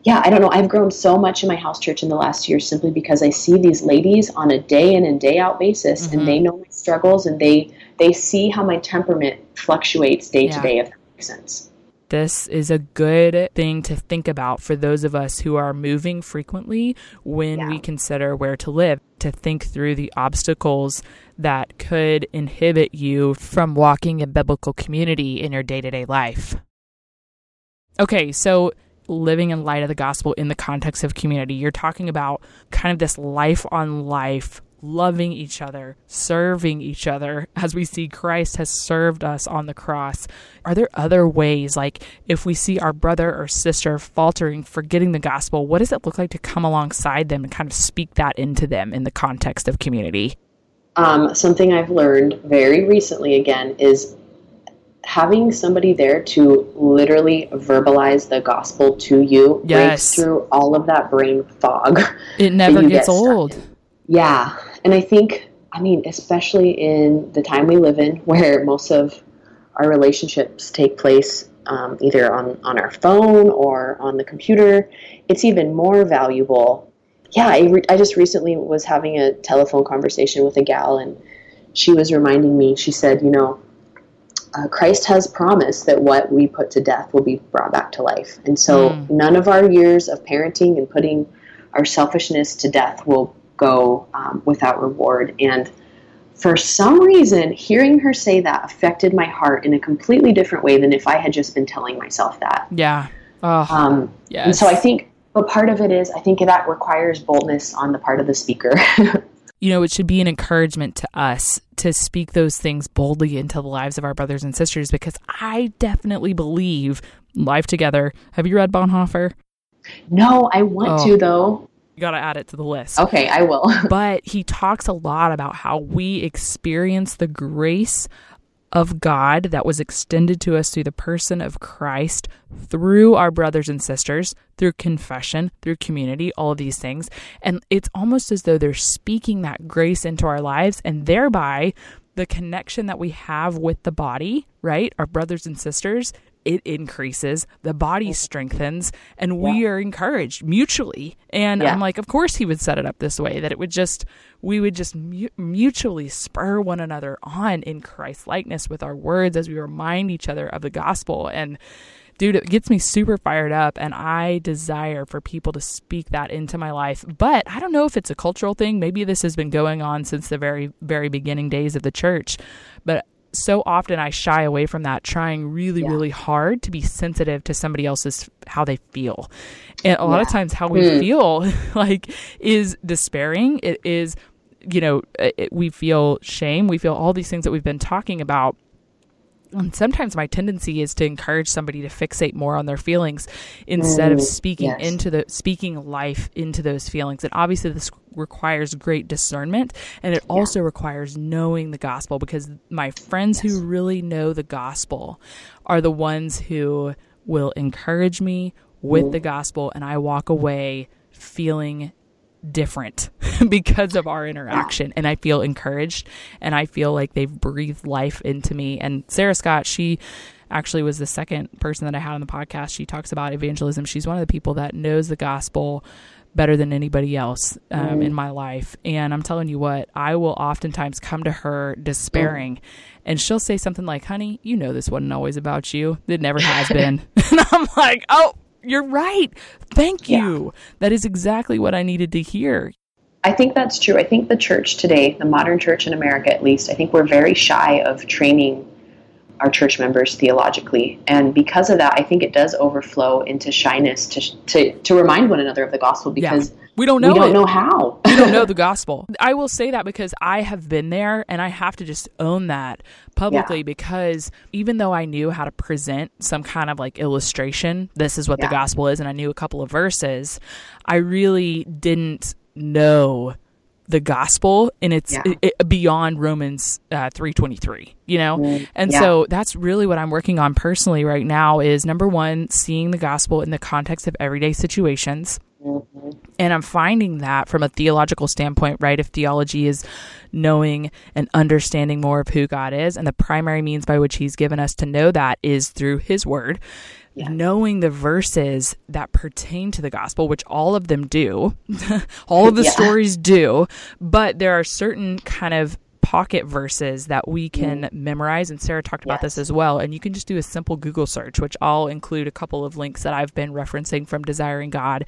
I don't know, I've grown so much in my house church in the last year, simply because I see these ladies on a day in and day out basis, and they know my struggles, and they see how my temperament fluctuates day to day, if that makes sense. This is a good thing to think about for those of us who are moving frequently, when we consider where to live, to think through the obstacles that could inhibit you from walking in biblical community in your day-to-day life. Okay, so living in light of the gospel in the context of community, you're talking about kind of this life on life, loving each other, serving each other, as we see Christ has served us on the cross. Are there other ways, like if we see our brother or sister faltering, forgetting the gospel, what does it look like to come alongside them and kind of speak that into them in the context of community? Something I've learned very recently, again, is having somebody there to literally verbalize the gospel to you breaks through all of that brain fog. It never gets old. Yeah. And I think, I mean, especially in the time we live in, where most of our relationships take place either on our phone or on the computer, it's even more valuable. Yeah, I just recently was having a telephone conversation with a gal, and she was reminding me, she said, you know, Christ has promised that what we put to death will be brought back to life. And so none of our years of parenting and putting our selfishness to death will go without reward. And for some reason, hearing her say that affected my heart in a completely different way than if I had just been telling myself that. Yeah. Yes. And so I think, but part of it is, I think that requires boldness on the part of the speaker. You know, it should be an encouragement to us to speak those things boldly into the lives of our brothers and sisters, because I definitely believe life together. Have you read Bonhoeffer? No, I want to though. You got to add it to the list. Okay, I will. But he talks a lot about how we experience the grace of God that was extended to us through the person of Christ, through our brothers and sisters, through confession, through community, all of these things. And it's almost as though they're speaking that grace into our lives, and thereby the connection that we have with the body, right? Our brothers and sisters, it increases, the body strengthens, and we are encouraged mutually. And I'm like, of course he would set it up this way, that it would just, we would just mutually spur one another on in Christ likeness with our words as we remind each other of the gospel. And dude, it gets me super fired up, and I desire for people to speak that into my life. But I don't know if it's a cultural thing. Maybe this has been going on since the very, very beginning days of the church. But so often I shy away from that, trying really, really hard to be sensitive to somebody else's, how they feel. And a lot of times how we feel like is despairing. It is, you know, we feel shame. We feel all these things that we've been talking about. And sometimes my tendency is to encourage somebody to fixate more on their feelings instead of speaking into the speaking life into those feelings. And obviously this requires great discernment, and it also requires knowing the gospel, because my friends who really know the gospel are the ones who will encourage me with the gospel, and I walk away feeling different because of our interaction, and I feel encouraged, and I feel like they've breathed life into me. And Sarah Scott, she actually was the second person that I had on the podcast. She talks about evangelism. She's one of the people that knows the gospel better than anybody else in my life. And I'm telling you what, I will oftentimes come to her despairing, and she'll say something like, honey, you know, this wasn't always about you. It never has been. And I'm like, oh, you're right. Thank you. Yeah. That is exactly what I needed to hear. I think that's true. I think the church today, the modern church in America at least, I think we're very shy of training our church members theologically. And because of that, I think it does overflow into shyness to remind one another of the gospel, because we don't know how. We don't know the gospel. I will say that because I have been there, and I have to just own that publicly, because even though I knew how to present some kind of like illustration, this is what the gospel is, and I knew a couple of verses, I really didn't know the gospel in its beyond Romans 3:23, you know? And so that's really what I'm working on personally right now is, number one, seeing the gospel in the context of everyday situations. And I'm finding that from a theological standpoint, right? If theology is knowing and understanding more of who God is, and the primary means by which he's given us to know that is through his word, knowing the verses that pertain to the gospel, which all of them do, all of the stories do, but there are certain kind of pocket verses that we can memorize. And Sarah talked about this as well. And you can just do a simple Google search, which I'll include a couple of links that I've been referencing from Desiring God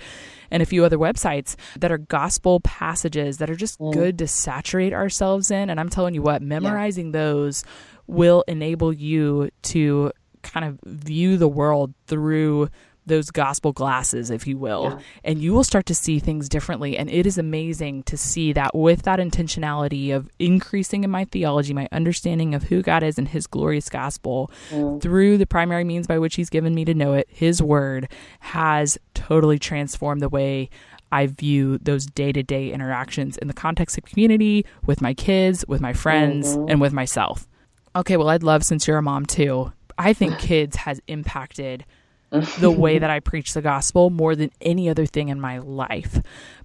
and a few other websites that are gospel passages that are just good to saturate ourselves in. And I'm telling you what, memorizing those will enable you to kind of view the world through those gospel glasses, if you will, and you will start to see things differently. And it is amazing to see that with that intentionality of increasing in my theology, my understanding of who God is and his glorious gospel through the primary means by which he's given me to know it, his word, has totally transformed the way I view those day-to-day interactions in the context of community, with my kids, with my friends, and with myself. Okay, well, I'd love, since you're a mom too, I think kids has impacted the way that I preach the gospel more than any other thing in my life,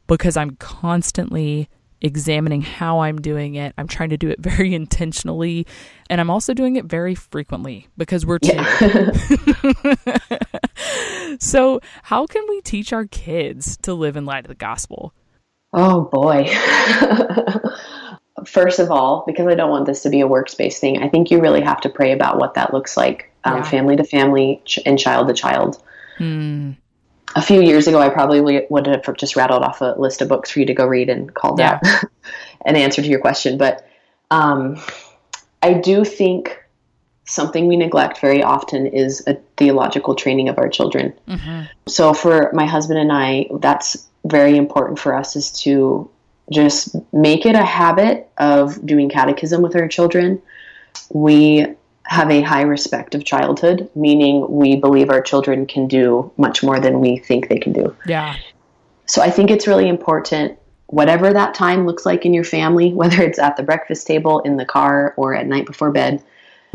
because I'm constantly examining how I'm doing it. I'm trying to do it very intentionally, and I'm also doing it very frequently because we're So how can we teach our kids to live in light of the gospel? Oh boy. First of all, because I don't want this to be a workspace thing, I think you really have to pray about what that looks like, family to family and child to child. A few years ago, I probably would have just rattled off a list of books for you to go read and called that an answer to your question. But I do think something we neglect very often is a theological training of our children. So for my husband and I, that's very important for us, is to just make it a habit of doing catechism with our children. We have a high respect of childhood, meaning we believe our children can do much more than we think they can do. Yeah. So I think it's really important, whatever that time looks like in your family, whether it's at the breakfast table, in the car, or at night before bed,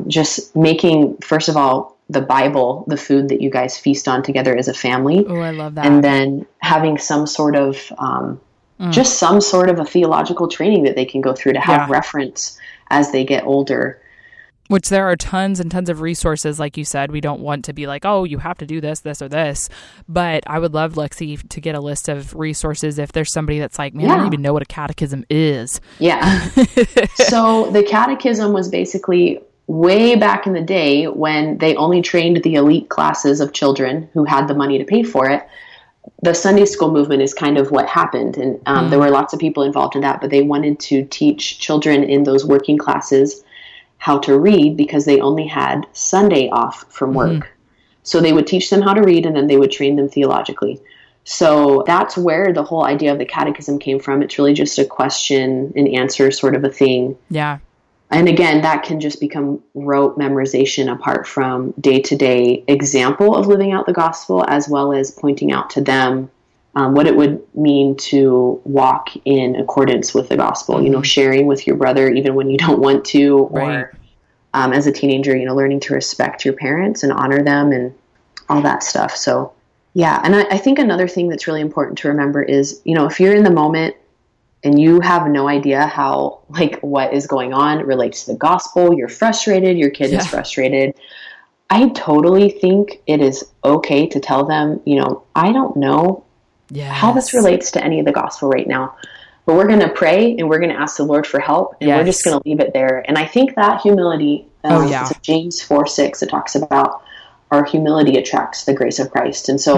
just making, first of all, the Bible, the food that you guys feast on together as a family. Oh, I love that. And then having some sort of, just some sort of a theological training that they can go through to have reference as they get older. Which there are tons and tons of resources. Like you said, we don't want to be like, oh, you have to do this, this, or this. But I would love, Lexy, to get a list of resources if there's somebody that's like, man, I don't even know what a catechism is. Yeah. So the catechism was basically way back in the day when they only trained the elite classes of children who had the money to pay for it. The Sunday school movement is kind of what happened. And there were lots of people involved in that, but they wanted to teach children in those working classes how to read because they only had Sunday off from work. Mm-hmm. So they would teach them how to read and then they would train them theologically. So that's where the whole idea of the catechism came from. It's really just a question and answer sort of a thing. Yeah. And again, that can just become rote memorization apart from day-to-day example of living out the gospel, as well as pointing out to them what it would mean to walk in accordance with the gospel, you know, sharing with your brother, even when you don't want to, or as a teenager, you know, learning to respect your parents and honor them and all that stuff. So, yeah. And I think another thing that's really important to remember is, you know, if you're in the moment and you have no idea how, like, what is going on relates to the gospel, you're frustrated, your kid is frustrated. I totally think it is okay to tell them, you know, I don't know how this relates to any of the gospel right now, but we're going to pray and we're going to ask the Lord for help, and we're just going to leave it there. And I think that humility, James 4:6, it talks about our humility attracts the grace of Christ. And so,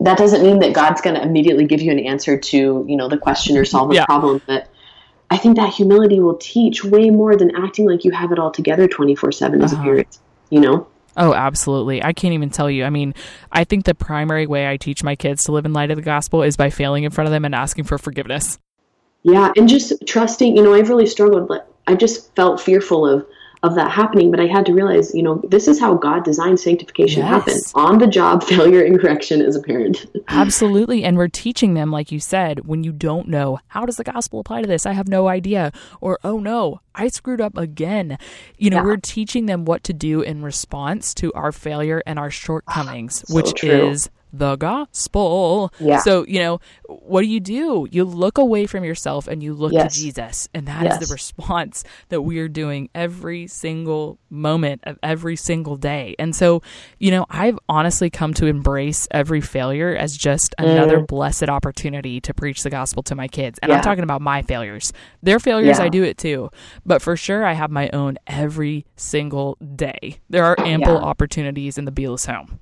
that doesn't mean that God's going to immediately give you an answer to, you know, the question or solve the problem, but I think that humility will teach way more than acting like you have it all together 24/7 as a parent, you know? Oh, absolutely. I can't even tell you. I mean, I think the primary way I teach my kids to live in light of the gospel is by failing in front of them and asking for forgiveness. Yeah. And just trusting, you know, I've really struggled, but I just felt fearful of that happening. But I had to realize, you know, this is how God designed sanctification happen. On the job, failure and correction as a parent. Absolutely. And we're teaching them, like you said, when you don't know, how does the gospel apply to this? I have no idea. Or, oh no, I screwed up again. You know, we're teaching them what to do in response to our failure and our shortcomings, is the gospel. Yeah. So, you know, what do? You look away from yourself and you look to Jesus. And that is the response that we are doing every single moment of every single day. And so, you know, I've honestly come to embrace every failure as just another blessed opportunity to preach the gospel to my kids. And I'm talking about my failures. Their failures, I do it too. But for sure, I have my own every single day. There are ample opportunities in the Bielis home.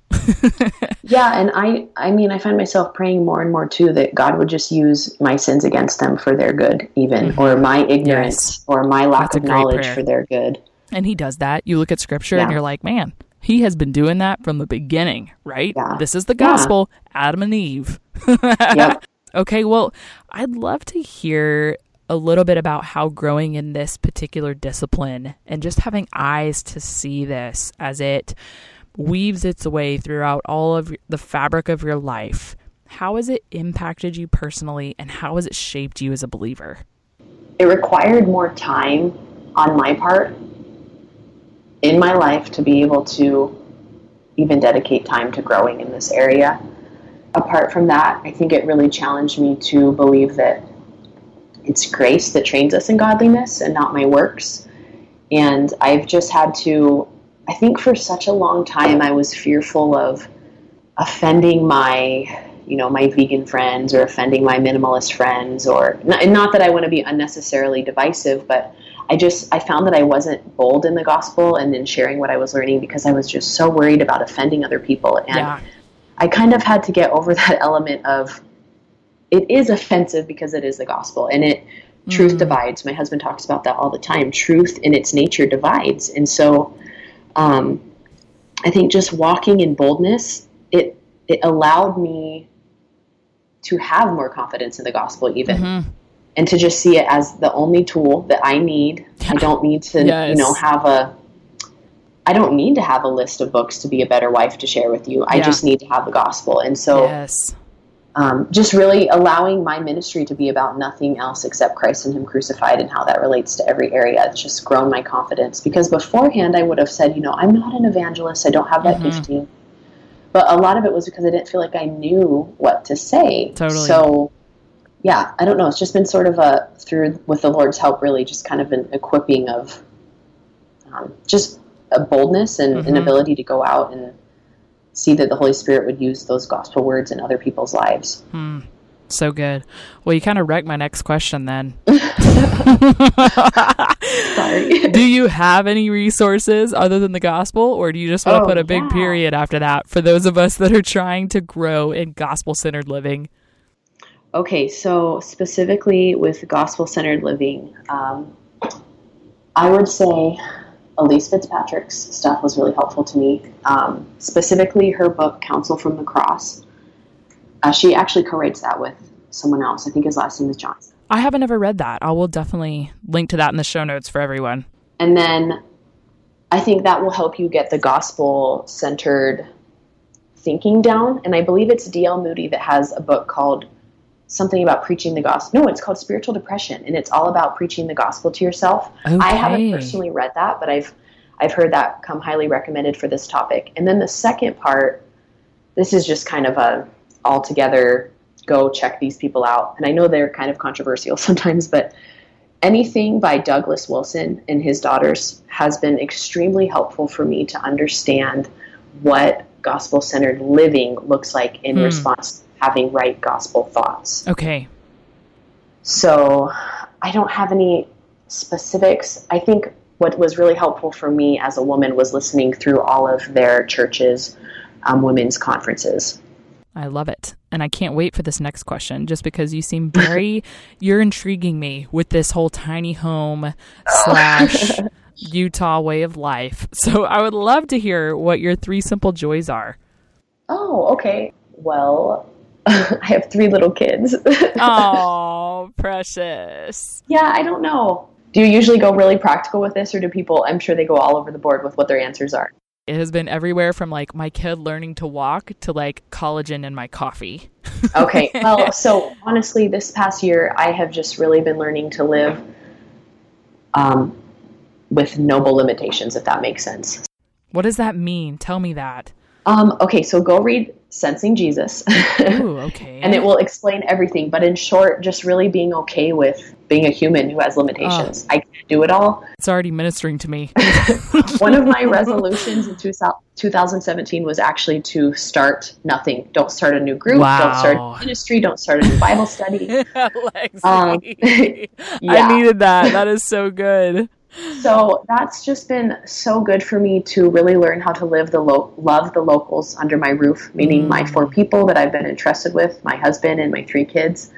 And I mean, I find myself praying more and more too, that God would just use my sins against them for their good, even, or my ignorance or my lack of knowledge for their good. And he does that. You look at scripture and you're like, man, he has been doing that from the beginning, right? Yeah. This is the gospel, Adam and Eve. Okay. Well, I'd love to hear a little bit about how growing in this particular discipline and just having eyes to see this as it weaves its way throughout all of the fabric of your life. How has it impacted you personally, and how has it shaped you as a believer? It required more time on my part in my life to be able to even dedicate time to growing in this area. Apart from that, I think it really challenged me to believe that it's grace that trains us in godliness and not my works. And I've just had to, I think for such a long time, I was fearful of offending my, you know, my vegan friends or offending my minimalist friends, or not that I want to be unnecessarily divisive, but I found that I wasn't bold in the gospel and in sharing what I was learning because I was just so worried about offending other people. And I kind of had to get over that element of it is offensive because it is the gospel, and truth divides. My husband talks about that all the time. Truth in its nature divides. And so, I think just walking in boldness, it allowed me to have more confidence in the gospel even, and to just see it as the only tool that I need. I don't need to, you know, I don't need to have a list of books to be a better wife to share with you. I just need to have the gospel. And so Just really allowing my ministry to be about nothing else except Christ and Him crucified and how that relates to every area. It's just grown my confidence, because beforehand I would have said, you know, I'm not an evangelist. I don't have that gifting. Mm-hmm. But a lot of it was because I didn't feel like I knew what to say. Totally. So, yeah, I don't know. It's just been sort of a, through with the Lord's help, really just kind of an equipping of just a boldness and an ability to go out and see that the Holy Spirit would use those gospel words in other people's lives. So good. Well, you kind of wrecked my next question then. Sorry. Do you have any resources other than the gospel, or do you just want to put a big period after that for those of us that are trying to grow in gospel-centered living? Okay, so specifically with gospel-centered living, I would say Elise Fitzpatrick's stuff was really helpful to me, specifically her book, Counsel from the Cross. She actually co-writes that with someone else. I think his last name is Johnson. I haven't ever read that. I will definitely link to that in the show notes for everyone. And then I think that will help you get the gospel-centered thinking down. And I believe it's D.L. Moody that has a book called something about preaching the gospel. No, it's called Spiritual Depression, and it's all about preaching the gospel to yourself. Okay. I haven't personally read that, but I've heard that come highly recommended for this topic. And then the second part, this is just kind of a all together, go check these people out. And I know they're kind of controversial sometimes, but anything by Douglas Wilson and his daughters has been extremely helpful for me to understand what gospel-centered living looks like in response to having right gospel thoughts. Okay. So I don't have any specifics. I think what was really helpful for me as a woman was listening through all of their churches' women's conferences. I love it. And I can't wait for this next question, just because you seem very, you're intriguing me with this whole tiny home / Utah way of life. So I would love to hear what your 3 simple joys are. Oh, okay. Well, I have 3 little kids. Oh, precious. Yeah, I don't know. Do you usually go really practical with this, or do people, I'm sure they go all over the board with what their answers are? It has been everywhere from like my kid learning to walk to like collagen in my coffee. Okay. Well, so honestly, this past year, I have just really been learning to live with noble limitations, if that makes sense. What does that mean? Tell me that. Okay. So go read Sensing Jesus. Ooh, okay. And it will explain everything. But in short, just really being okay with being a human who has limitations. I can't do it all. It's already ministering to me. One of my resolutions in 2017 was actually to start nothing. Don't start a new group. Wow. Don't start a ministry. Don't start a new Bible study. Lexy. Yeah. I needed that. That is so good. So that's just been so good for me to really learn how to live the love the locals under my roof, meaning my 4 people that I've been entrusted with, my husband and my 3 kids.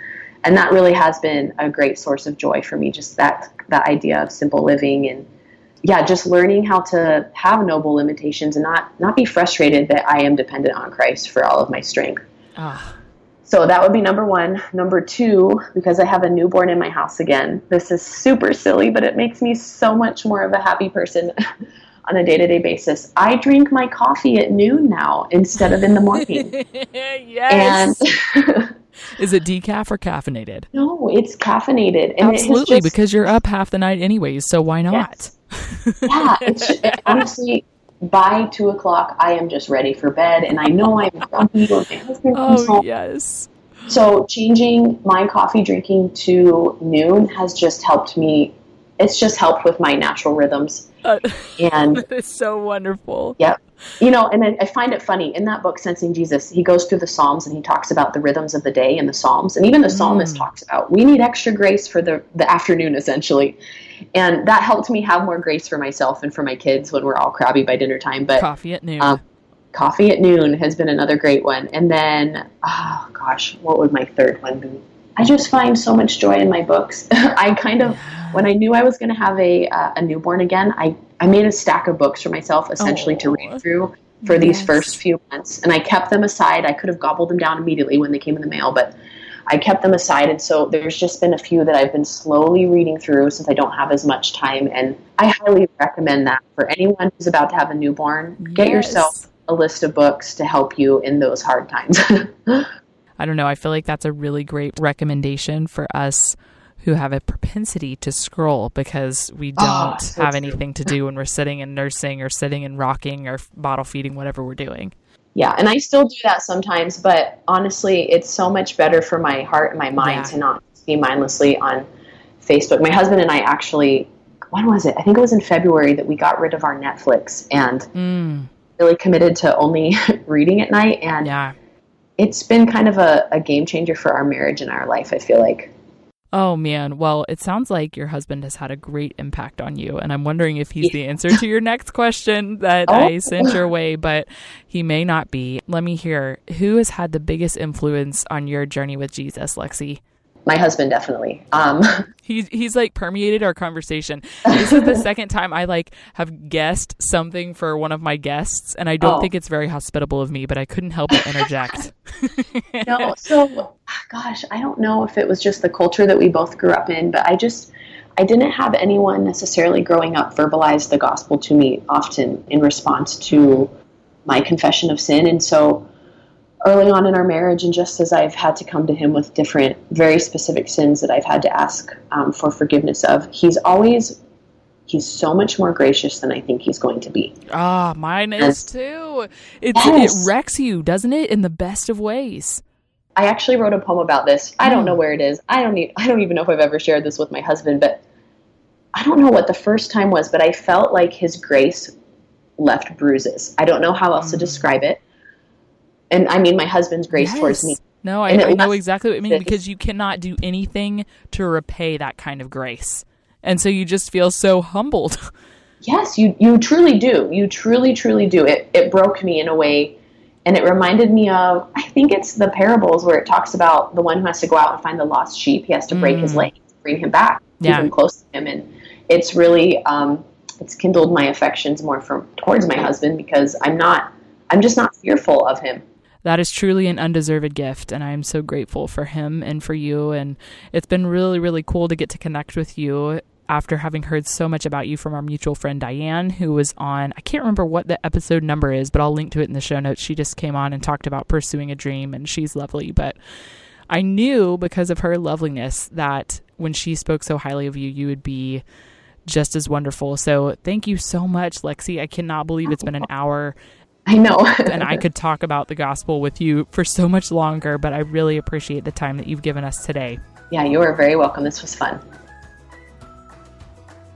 And that really has been a great source of joy for me, just that idea of simple living and, yeah, just learning how to have noble limitations and not be frustrated that I am dependent on Christ for all of my strength. So that would be number 1. Number 2, because I have a newborn in my house again. This is super silly, but it makes me so much more of a happy person on a day-to-day basis. I drink my coffee at noon now instead of in the morning. Yes. And is it decaf or caffeinated? No, it's caffeinated. And absolutely, because you're up half the night anyways, so why not? Yes. Yeah, honestly, by 2:00, I am just ready for bed, and I know I'm grumpy when my husband comes home. Yes. So changing my coffee drinking to noon has just helped me. It's just helped with my natural rhythms. And it's so wonderful. Yep. You know, and I find it funny. In that book, Sensing Jesus, he goes through the Psalms, and he talks about the rhythms of the day in the Psalms. And even the psalmist talks about, we need extra grace for the afternoon, essentially. And that helped me have more grace for myself and for my kids when we're all crabby by dinner time. But coffee at noon. Coffee at noon has been another great one. And then, what would my 3rd one be? I just find so much joy in my books. I kind of, when I knew I was going to have a newborn again, I made a stack of books for myself, essentially, to read through for these first few months. And I kept them aside. I could have gobbled them down immediately when they came in the mail, but I kept them aside. And so there's just been a few that I've been slowly reading through since I don't have as much time. And I highly recommend that for anyone who's about to have a newborn. Get yourself a list of books to help you in those hard times. I don't know. I feel like that's a really great recommendation for us who have a propensity to scroll because we don't have anything to do when we're sitting and nursing or sitting and rocking or bottle feeding, whatever we're doing. Yeah. And I still do that sometimes, but honestly, it's so much better for my heart and my mind to not be mindlessly on Facebook. My husband and I actually, when was it? I think it was in February that we got rid of our Netflix and really committed to only reading at night. And it's been kind of a game changer for our marriage and our life, I feel like. Oh, man. Well, it sounds like your husband has had a great impact on you. And I'm wondering if he's the answer to your next question that I sent your way, but he may not be. Let me hear. Who has had the biggest influence on your journey with Jesus, Lexy? My husband, definitely. He's like permeated our conversation. This is the second time I have guessed something for one of my guests, and I don't think it's very hospitable of me, but I couldn't help but interject. No, so gosh, I don't know if it was just the culture that we both grew up in, but I didn't have anyone necessarily growing up verbalize the gospel to me often in response to my confession of sin, and so early on in our marriage, and just as I've had to come to him with different, very specific sins that I've had to ask for forgiveness of, he's so much more gracious than I think he's going to be. Ah, mine is too. It wrecks you, doesn't it? In the best of ways. I actually wrote a poem about this. I don't know where it is. I don't even know if I've ever shared this with my husband, but I don't know what the first time was, but I felt like his grace left bruises. I don't know how else to describe it. And I mean, my husband's grace towards me. No, I know exactly what I mean, because you cannot do anything to repay that kind of grace. And so you just feel so humbled. Yes, you truly do. You truly, truly do. It broke me in a way. And it reminded me of, I think it's the parables where it talks about the one who has to go out and find the lost sheep. He has to break his leg, bring him back, even close to him. And it's really, it's kindled my affections more towards my husband, because I'm just not fearful of him. That is truly an undeserved gift, and I am so grateful for him and for you, and it's been really, really cool to get to connect with you after having heard so much about you from our mutual friend Diane, who was on, I can't remember what the episode number is, but I'll link to it in the show notes. She just came on and talked about pursuing a dream, and she's lovely, but I knew because of her loveliness that when she spoke so highly of you, you would be just as wonderful. So thank you so much, Lexy. I cannot believe it's been an hour. I know. And I could talk about the gospel with you for so much longer, but I really appreciate the time that you've given us today. Yeah, you are very welcome. This was fun.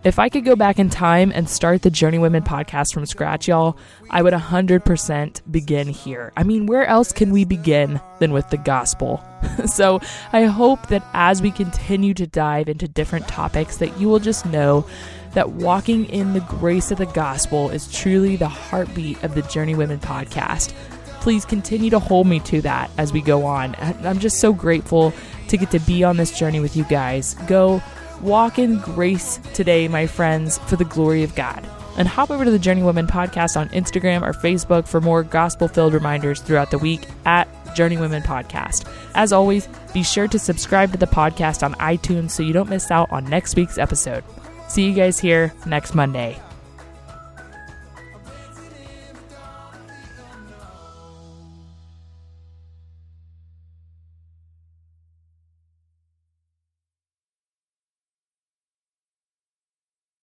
If I could go back in time and start the Journeywomen podcast from scratch, y'all, I would 100% begin here. I mean, where else can we begin than with the gospel? So I hope that as we continue to dive into different topics, that you will just know that walking in the grace of the gospel is truly the heartbeat of the Journeywomen podcast. Please continue to hold me to that as we go on. I'm just so grateful to get to be on this journey with you guys. Go walk in grace today, my friends, for the glory of God. And hop over to the Journeywomen podcast on Instagram or Facebook for more gospel-filled reminders throughout the week at Journeywomen Podcast. As always, be sure to subscribe to the podcast on iTunes so you don't miss out on next week's episode. See you guys here next Monday.